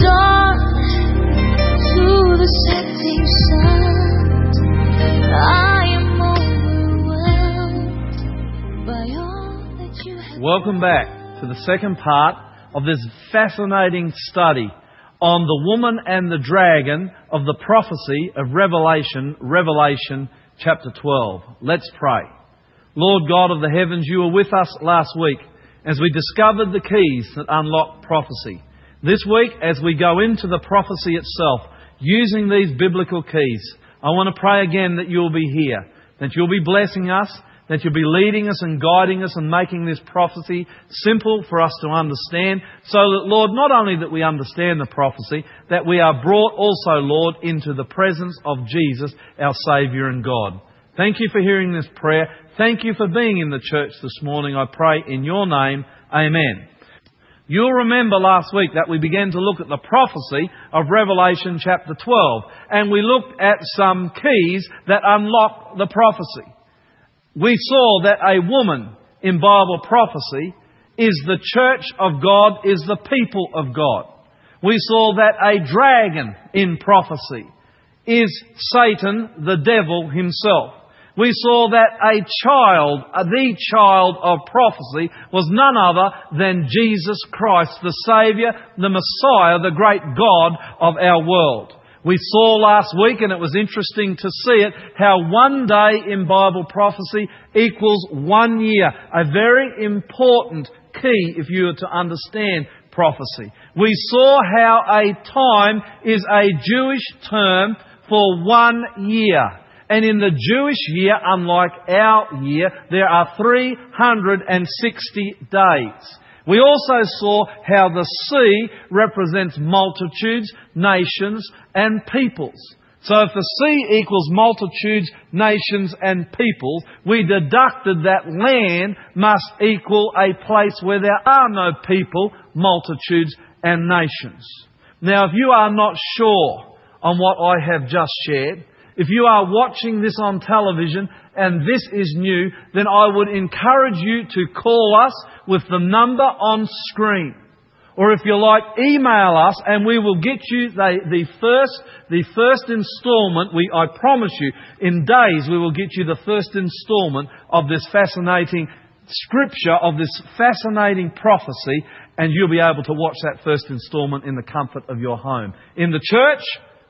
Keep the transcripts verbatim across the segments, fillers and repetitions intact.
dawn to the setting sun. I am overwhelmed by all that you have. Welcome back to the second part of this fascinating study on the woman and the dragon of the prophecy of Revelation, Revelation chapter twelve. Let's pray. Lord God of the heavens, you were with us last week as we discovered the keys that unlock prophecy. This week, as we go into the prophecy itself, using these biblical keys, I want to pray again that you'll be here, that you'll be blessing us, that you'll be leading us and guiding us and making this prophecy simple for us to understand, so that, Lord, not only that we understand the prophecy, that we are brought also, Lord, into the presence of Jesus, our Saviour and God. Thank you for hearing this prayer. Thank you for being in the church this morning. I pray in your name. Amen. You'll remember last week that we began to look at the prophecy of Revelation chapter twelve, and we looked at some keys that unlock the prophecy. We saw that a woman in Bible prophecy is the church of God, is the people of God. We saw that a dragon in prophecy is Satan, the devil himself. We saw that a child, the child of prophecy, was none other than Jesus Christ, the Saviour, the Messiah, the great God of our world. We saw last week, and it was interesting to see it, how one day in Bible prophecy equals one year. A very important key if you are to understand prophecy. We saw how a time is a Jewish term for one year. And in the Jewish year, unlike our year, there are three hundred sixty days. We also saw how the sea represents multitudes, nations and peoples. So if the sea equals multitudes, nations and peoples, we deducted that land must equal a place where there are no people, multitudes and nations. Now, if you are not sure on what I have just shared, if you are watching this on television and this is new, then I would encourage you to call us with the number on screen. Or if you like, email us and we will get you the, the first the first instalment. We, I promise you, in days we will get you the first instalment of this fascinating scripture, of this fascinating prophecy, and you'll be able to watch that first instalment in the comfort of your home. In the church,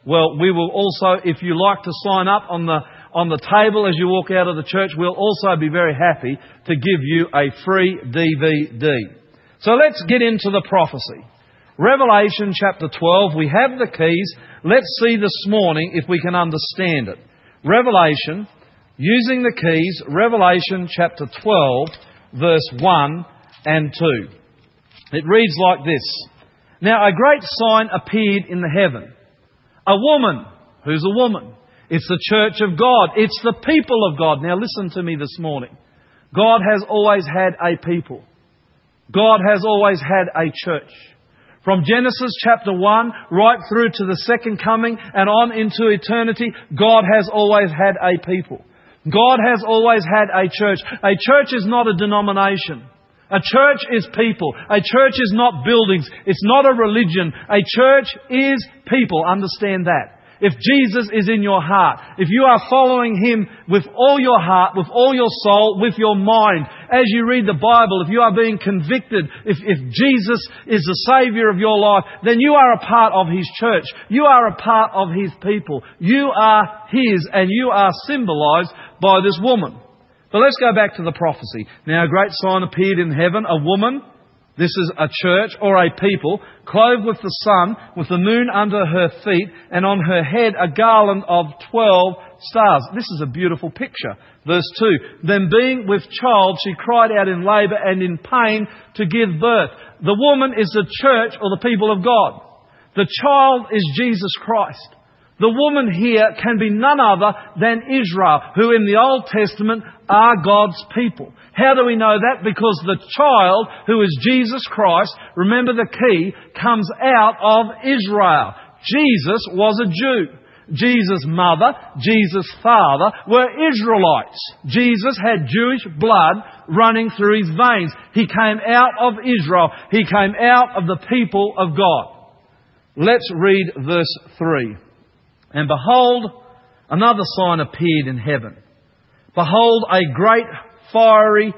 well, we will also, if you like to sign up on the on the table as you walk out of the church, we'll also be very happy to give you a free D V D. So let's get into the prophecy. Revelation chapter twelve, we have the keys. Let's see this morning if we can understand it. Revelation, using the keys, Revelation chapter twelve, verse one and two. It reads like this. Now a great sign appeared in the heaven. A woman. Who's a woman? It's the church of God. It's the people of God. Now listen to me this morning. God has always had a people. God has always had a church. From Genesis chapter one right through to the second coming and on into eternity, God has always had a people. God has always had a church. A church is not a denomination. A church is people. A church is not buildings. It's not a religion. A church is people. Understand that. If Jesus is in your heart, if you are following Him with all your heart, with all your soul, with your mind, as you read the Bible, if you are being convicted, if, if Jesus is the Saviour of your life, then you are a part of His church. You are a part of His people. You are His, and you are symbolised by this woman. But let's go back to the prophecy. Now a great sign appeared in heaven, a woman, this is a church or a people, clothed with the sun, with the moon under her feet, and on her head a garland of twelve stars. This is a beautiful picture. Verse two, then being with child, she cried out in labour and in pain to give birth. The woman is the church or the people of God. The child is Jesus Christ. The woman here can be none other than Israel, who in the Old Testament are God's people. How do we know that? Because the child, who is Jesus Christ, remember the key, comes out of Israel. Jesus was a Jew. Jesus' mother, Jesus' father were Israelites. Jesus had Jewish blood running through His veins. He came out of Israel. He came out of the people of God. Let's read verse three. And behold, another sign appeared in heaven. Behold, a great fiery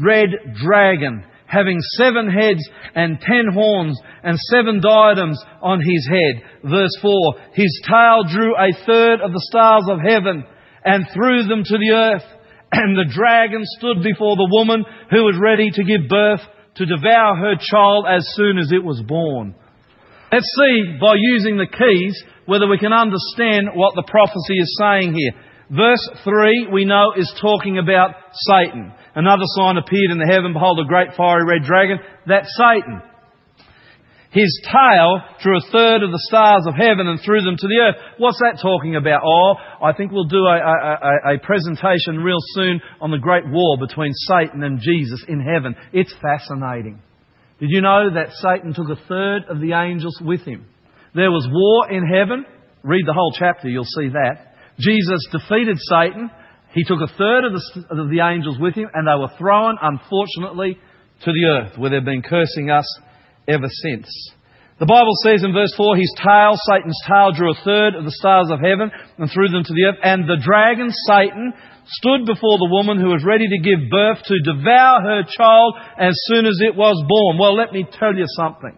red dragon, having seven heads and ten horns and seven diadems on his head. Verse four, his tail drew a third of the stars of heaven and threw them to the earth. And the dragon stood before the woman who was ready to give birth, to devour her child as soon as it was born. Let's see, by using the keys, whether we can understand what the prophecy is saying here. Verse three, we know, is talking about Satan. Another sign appeared in the heaven, behold, a great fiery red dragon. That's Satan. His tail drew a third of the stars of heaven and threw them to the earth. What's that talking about? Oh, I think we'll do a, a, a, a presentation real soon on the great war between Satan and Jesus in heaven. It's fascinating. Did you know that Satan took a third of the angels with him? There was war in heaven. Read the whole chapter, you'll see that. Jesus defeated Satan. He took a third of the, of the angels with him, and they were thrown, unfortunately, to the earth, where they've been cursing us ever since. The Bible says in verse four, his tail, Satan's tail, drew a third of the stars of heaven and threw them to the earth. And the dragon, Satan, stood before the woman who was ready to give birth, to devour her child as soon as it was born. Well, let me tell you something.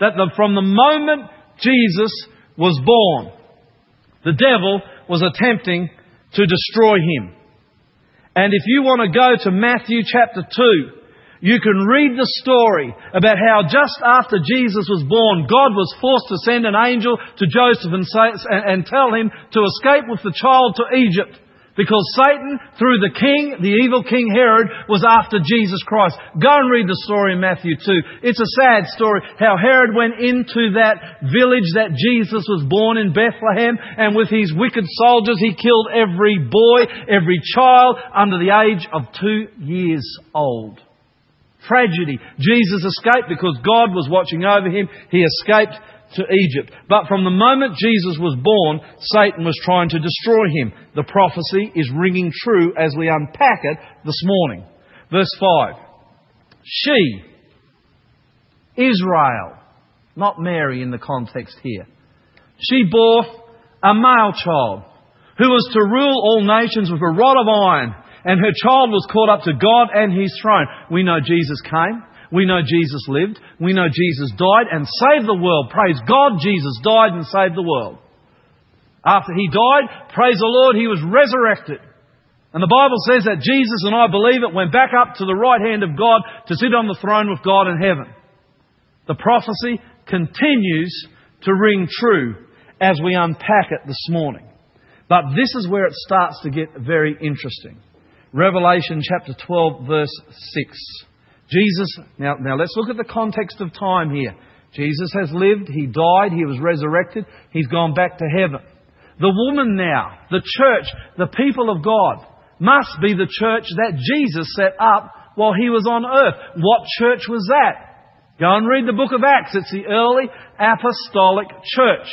That the, from the moment Jesus was born, the devil was attempting to destroy him. And if you want to go to Matthew chapter two, you can read the story about how just after Jesus was born, God was forced to send an angel to Joseph and, and tell him to escape with the child to Egypt, because Satan, through the king, the evil King Herod, was after Jesus Christ. Go and read the story in Matthew two. It's a sad story how Herod went into that village that Jesus was born in, Bethlehem, and with his wicked soldiers he killed every boy, every child under the age of two years old. Tragedy. Jesus escaped because God was watching over him. He escaped to Egypt. But from the moment Jesus was born, Satan was trying to destroy him. The prophecy is ringing true as we unpack it this morning. Verse five. She, Israel, not Mary in the context here, she bore a male child who was to rule all nations with a rod of iron. And her child was caught up to God and His throne. We know Jesus came. We know Jesus lived. We know Jesus died and saved the world. Praise God, Jesus died and saved the world. After He died, praise the Lord, He was resurrected. And the Bible says that Jesus, and I believe it, went back up to the right hand of God to sit on the throne with God in heaven. The prophecy continues to ring true as we unpack it this morning. But this is where it starts to get very interesting. Revelation chapter twelve, verse six. Jesus, now, now let's look at the context of time here. Jesus has lived, He died, He was resurrected, He's gone back to heaven. The woman now, the church, the people of God, must be the church that Jesus set up while He was on earth. What church was that? Go and read the book of Acts. It's the early apostolic church,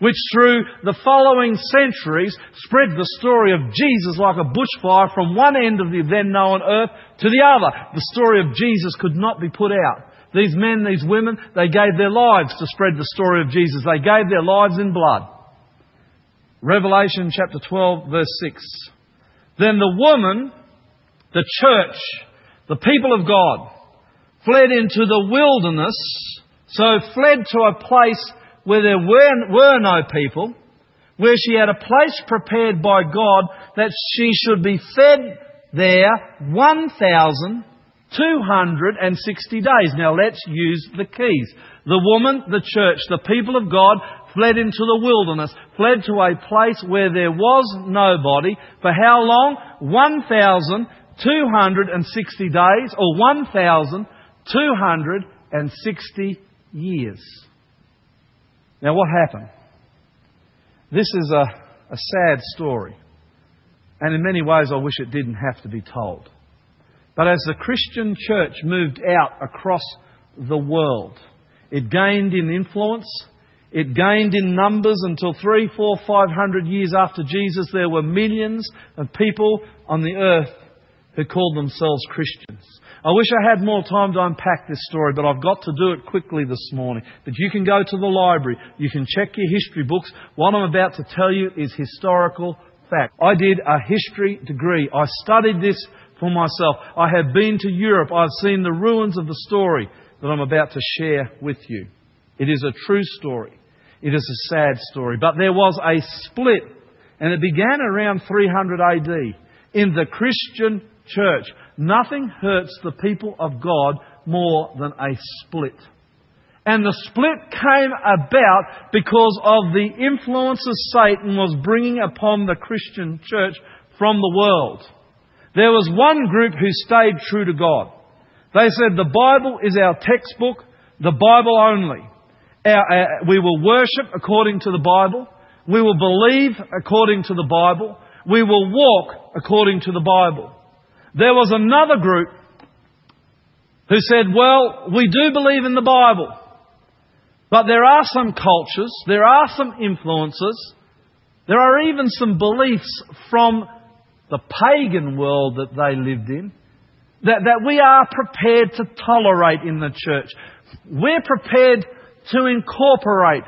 which through the following centuries spread the story of Jesus like a bushfire from one end of the then known earth to the other. The story of Jesus could not be put out. These men, these women, they gave their lives to spread the story of Jesus. They gave their lives in blood. Revelation chapter twelve, verse six. Then the woman, the church, the people of God, fled into the wilderness, so fled to a place where there were, were no people, where she had a place prepared by God that she should be fed there one thousand two hundred sixty days. Now let's use the keys. The woman, the church, the people of God fled into the wilderness, fled to a place where there was nobody. For how long? one thousand two hundred sixty days, or one thousand two hundred sixty years. Now, what happened? This is a, a sad story. And in many ways, I wish it didn't have to be told. But as the Christian church moved out across the world, it gained in influence. It gained in numbers until three, four, five hundred years after Jesus, there were millions of people on the earth who called themselves Christians. I wish I had more time to unpack this story, but I've got to do it quickly this morning. But you can go to the library. You can check your history books. What I'm about to tell you is historical fact. I did a history degree. I studied this for myself. I have been to Europe. I've seen the ruins of the story that I'm about to share with you. It is a true story. It is a sad story. But there was a split, and it began around three hundred A D in the Christian church. Nothing hurts the people of God more than a split. And the split came about because of the influences Satan was bringing upon the Christian church from the world. There was one group who stayed true to God. They said, the Bible is our textbook, the Bible only. Our, our, we will worship according to the Bible. We will believe according to the Bible. We will walk according to the Bible. There was another group who said, well, we do believe in the Bible, but there are some cultures, there are some influences, there are even some beliefs from the pagan world that they lived in that, that we are prepared to tolerate in the church. We're prepared to incorporate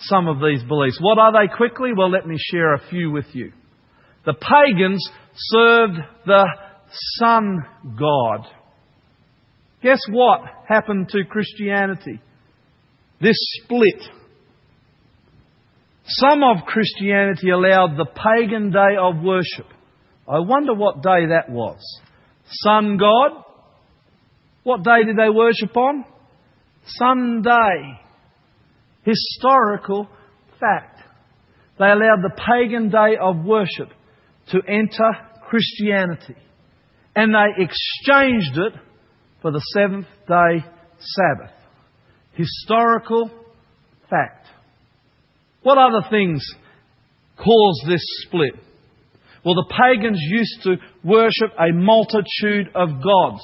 some of these beliefs. What are they quickly? Well, let me share a few with you. The pagans served the sun god. Guess what happened to Christianity? This split. Some of Christianity allowed the pagan day of worship. I wonder what day that was. Sun god. What day did they worship on? Sunday. Historical fact. They allowed the pagan day of worship to enter Christianity. And they exchanged it for the seventh day Sabbath. Historical fact. What other things caused this split? Well, the pagans used to worship a multitude of gods.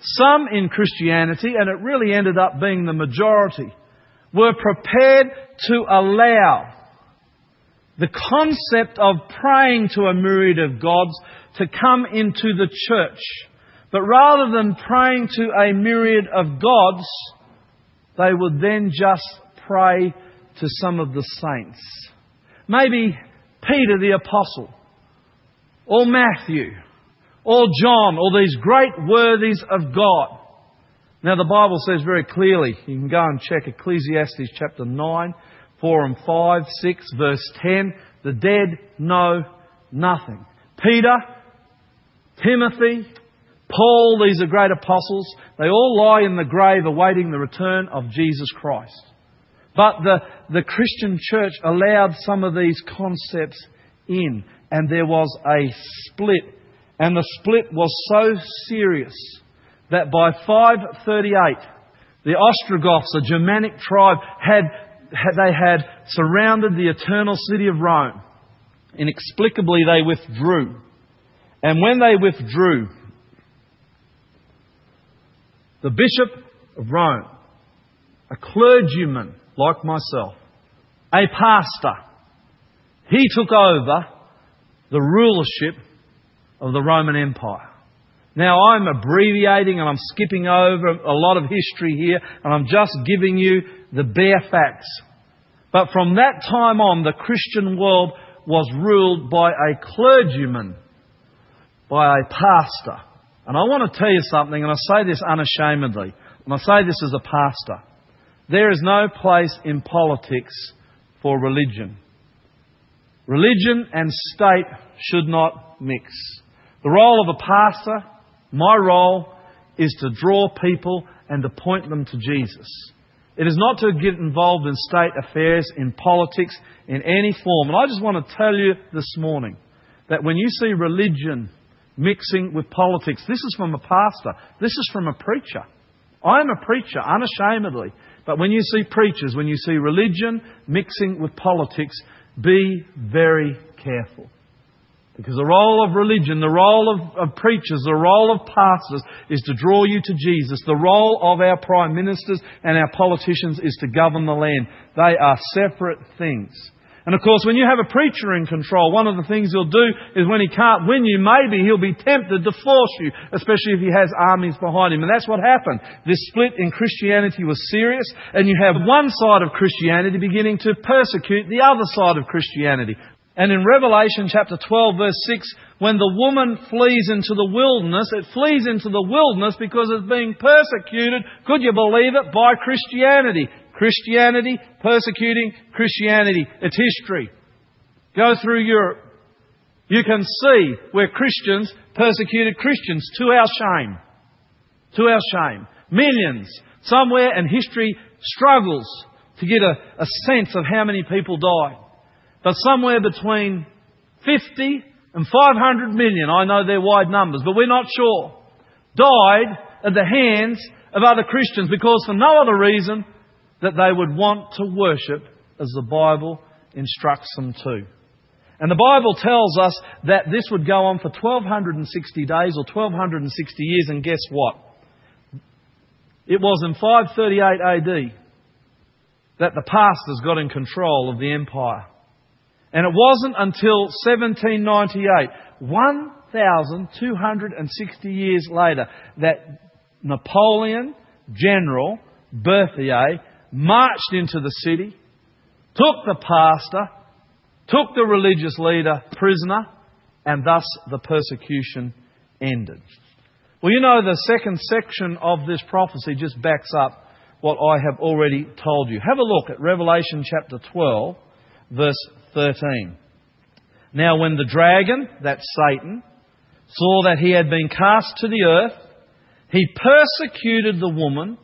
Some in Christianity, and it really ended up being the majority, were prepared to allow the concept of praying to a myriad of gods to come into the church. But rather than praying to a myriad of gods, they would then just pray to some of the saints. Maybe Peter the Apostle, or Matthew, or John, or these great worthies of God. Now the Bible says very clearly, you can go and check Ecclesiastes chapter nine, four and five, six, verse ten, the dead know nothing. Peter, Timothy, Paul, these are great apostles. They all lie in the grave awaiting the return of Jesus Christ. But the, the Christian church allowed some of these concepts in, and there was a split. And the split was so serious that by five thirty-eight, the Ostrogoths, a Germanic tribe, had, had they had surrounded the eternal city of Rome. Inexplicably, they withdrew. And when they withdrew, the Bishop of Rome, a clergyman like myself, a pastor, he took over the rulership of the Roman Empire. Now, I'm abbreviating and I'm skipping over a lot of history here, and I'm just giving you the bare facts. But from that time on, the Christian world was ruled by a clergyman, by a pastor. And I want to tell you something, and I say this unashamedly, and I say this as a pastor. There is no place in politics for religion. Religion and state should not mix. The role of a pastor, my role, is to draw people and to point them to Jesus. It is not to get involved in state affairs, in politics, in any form. And I just want to tell you this morning that when you see religion mixing with politics, this is from a pastor. This is from a preacher. I am a preacher, unashamedly. But when you see preachers, when you see religion mixing with politics, be very careful. Because the role of religion, the role of, of preachers, the role of pastors is to draw you to Jesus. The role of our prime ministers and our politicians is to govern the land. They are separate things. And of course, when you have a preacher in control, one of the things he'll do is when he can't win you, maybe he'll be tempted to force you, especially if he has armies behind him. And that's what happened. This split in Christianity was serious, and you have one side of Christianity beginning to persecute the other side of Christianity. And in Revelation chapter twelve, verse six, when the woman flees into the wilderness, it flees into the wilderness because it's being persecuted, could you believe it, by Christianity. Christianity, persecuting Christianity. It's history. Go through Europe. You can see where Christians persecuted Christians, to our shame. To our shame. Millions. Somewhere, and history struggles to get a, a sense of how many people died. But somewhere between fifty and five hundred million, I know they're wide numbers, but we're not sure, died at the hands of other Christians because for no other reason that they would want to worship as the Bible instructs them to. And the Bible tells us that this would go on for twelve sixty days or twelve sixty years, and guess what? It was in five thirty-eight A D that the pastors got in control of the empire. And it wasn't until seventeen ninety-eight, one thousand two hundred sixty years later, that Napoleon, General Berthier, marched into the city, took the pastor, took the religious leader prisoner, and thus the persecution ended. Well, you know, the second section of this prophecy just backs up what I have already told you. Have a look at Revelation chapter twelve, verse thirteen. Now when the dragon, that's Satan, saw that he had been cast to the earth, he persecuted the woman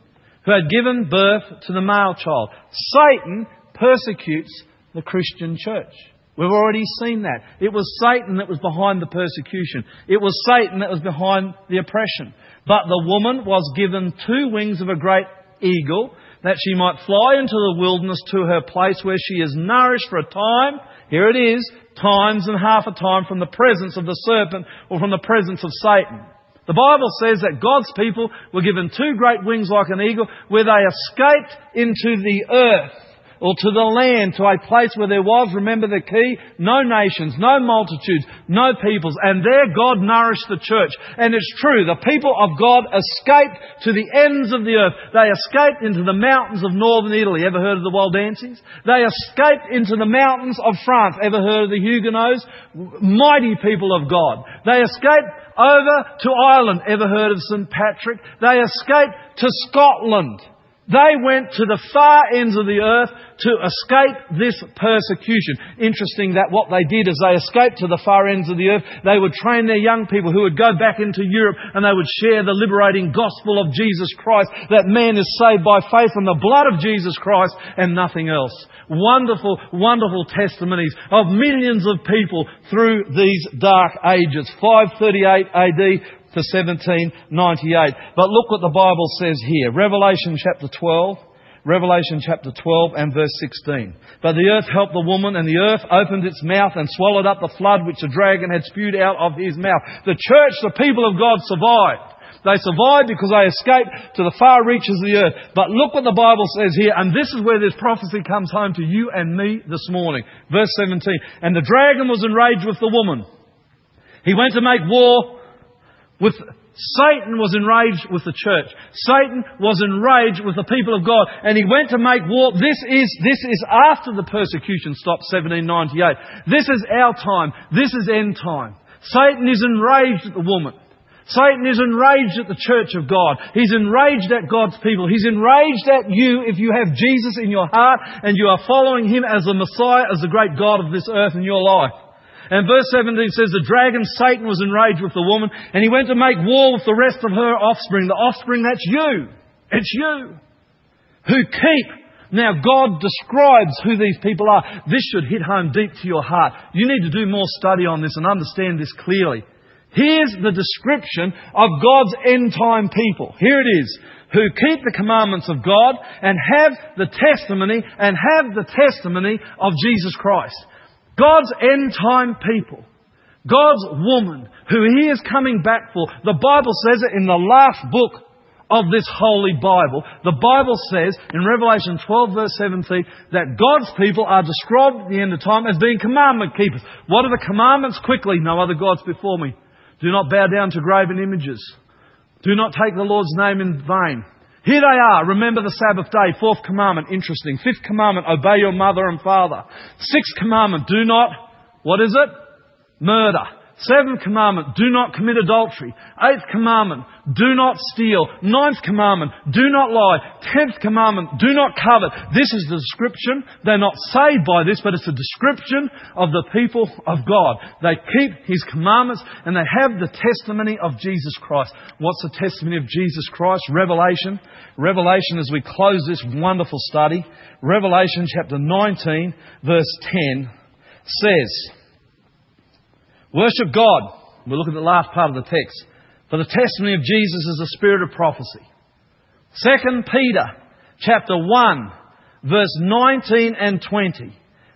who had given birth to the male child. Satan persecutes the Christian church. We've already seen that. It was Satan that was behind the persecution. It was Satan that was behind the oppression. But the woman was given two wings of a great eagle, that she might fly into the wilderness to her place where she is nourished for a time, here it is, times and half a time, from the presence of the serpent or from the presence of Satan. The Bible says that God's people were given two great wings like an eagle, where they escaped into the earth or to the land, to a place where there was, remember the key, no nations, no multitudes, no peoples. And there God nourished the church. And it's true, the people of God escaped to the ends of the earth. They escaped into the mountains of northern Italy. Ever heard of the Waldenses? They escaped into the mountains of France. Ever heard of the Huguenots? Mighty people of God. They escaped over to Ireland. Ever heard of Saint Patrick? They escaped to Scotland. They went to the far ends of the earth to escape this persecution. Interesting that what they did is they escaped to the far ends of the earth. They would train their young people who would go back into Europe, and they would share the liberating gospel of Jesus Christ, that man is saved by faith in the blood of Jesus Christ and nothing else. Wonderful, wonderful testimonies of millions of people through these dark ages, five thirty-eight A D, to seventeen ninety-eight. But look what the Bible says here. Revelation chapter twelve. Revelation chapter twelve and verse sixteen. But the earth helped the woman, and the earth opened its mouth and swallowed up the flood which the dragon had spewed out of his mouth. The church, the people of God, survived. They survived because they escaped to the far reaches of the earth. But look what the Bible says here, and this is where this prophecy comes home to you and me this morning. Verse seventeen. And the dragon was enraged with the woman. He went to make war with Satan was enraged with the church. Satan was enraged with the people of God, and he went to make war. This is this is after the persecution stopped, seventeen ninety-eight. This is our time. This is end time. Satan is enraged at the woman. Satan is enraged at the church of God. He's enraged at God's people. He's enraged at you if you have Jesus in your heart and you are following him as the Messiah, as the great God of this earth in your life. And verse seventeen says, the dragon Satan was enraged with the woman, and he went to make war with the rest of her offspring. The offspring, that's you. It's you. Who keep. Now God describes who these people are. This should hit home deep to your heart. You need to do more study on this and understand this clearly. Here's the description of God's end time people. Here it is. Who keep the commandments of God and have the testimony, and have the testimony of Jesus Christ. God's end-time people, God's woman, who he is coming back for. The Bible says it in the last book of this holy Bible. The Bible says in Revelation twelve verse seventeen that God's people are described at the end of time as being commandment keepers. What are the commandments? Quickly, no other gods before me. Do not bow down to graven images. Do not take the Lord's name in vain. Here they are. Remember the Sabbath day. Fourth commandment. Interesting. Fifth commandment. Obey your mother and father. Sixth commandment. Do not, what is it? Murder. Seventh commandment, do not commit adultery. Eighth commandment, do not steal. Ninth commandment, do not lie. Tenth commandment, do not covet. This is the description. They're not saved by this, but it's a description of the people of God. They keep His commandments and they have the testimony of Jesus Christ. What's the testimony of Jesus Christ? Revelation. Revelation, as we close this wonderful study, Revelation chapter nineteen, verse ten says, worship God. We'll look at the last part of the text. For the testimony of Jesus is the spirit of prophecy. Second Peter chapter one, verse nineteen and twenty.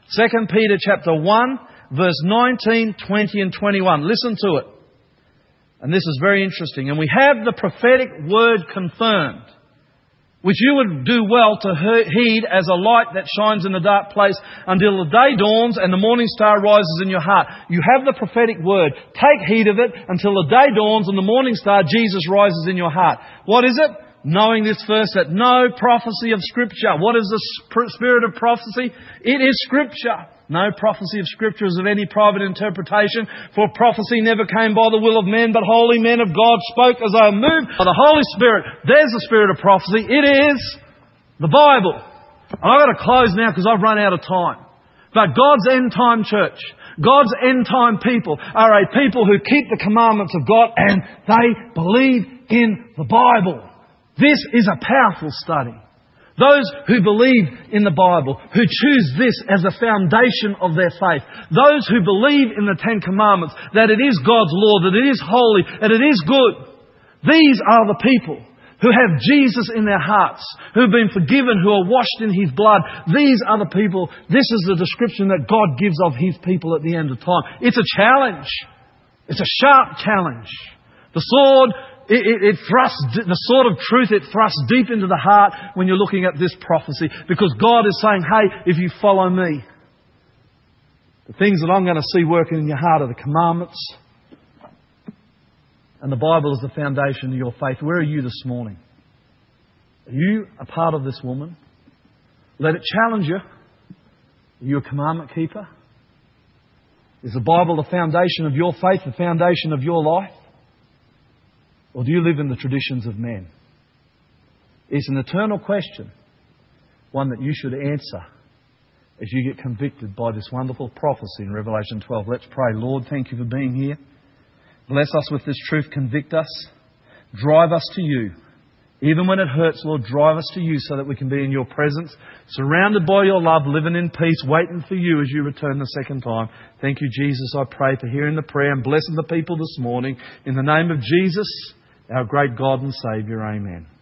Second Peter chapter one, verse nineteen, twenty and twenty-one. Listen to it. And this is very interesting. And we have the prophetic word confirmed, which you would do well to heed as a light that shines in a dark place until the day dawns and the morning star rises in your heart. You have the prophetic word. Take heed of it until the day dawns and the morning star, Jesus, rises in your heart. What is it? Knowing this first, that no prophecy of Scripture. What is the spirit of prophecy? It is Scripture. No prophecy of Scripture is of any private interpretation, for prophecy never came by the will of men, but holy men of God spoke as I moved by the Holy Spirit. There's the spirit of prophecy. It is the Bible. And I've got to close now because I've run out of time. But God's end-time church, God's end-time people are a people who keep the commandments of God and they believe in the Bible. This is a powerful study. Those who believe in the Bible, who choose this as a foundation of their faith, those who believe in the Ten Commandments, that it is God's law, that it is holy, that it is good, these are the people who have Jesus in their hearts, who have been forgiven, who are washed in His blood. These are the people. This is the description that God gives of His people at the end of time. It's a challenge. It's a sharp challenge. The sword It, it, it thrusts, the sort of truth it thrusts deep into the heart when you're looking at this prophecy. Because God is saying, hey, if you follow me, the things that I'm going to see working in your heart are the commandments. And the Bible is the foundation of your faith. Where are you this morning? Are you a part of this woman? Let it challenge you. Are you a commandment keeper? Is the Bible the foundation of your faith, the foundation of your life? Or do you live in the traditions of men? It's an eternal question, one that you should answer as you get convicted by this wonderful prophecy in Revelation twelve. Let's pray. Lord, thank you for being here. Bless us with this truth. Convict us. Drive us to you. Even when it hurts, Lord, drive us to you so that we can be in your presence, surrounded by your love, living in peace, waiting for you as you return the second time. Thank you, Jesus, I pray, for hearing the prayer and blessing the people this morning. In the name of Jesus, our great God and Saviour, amen.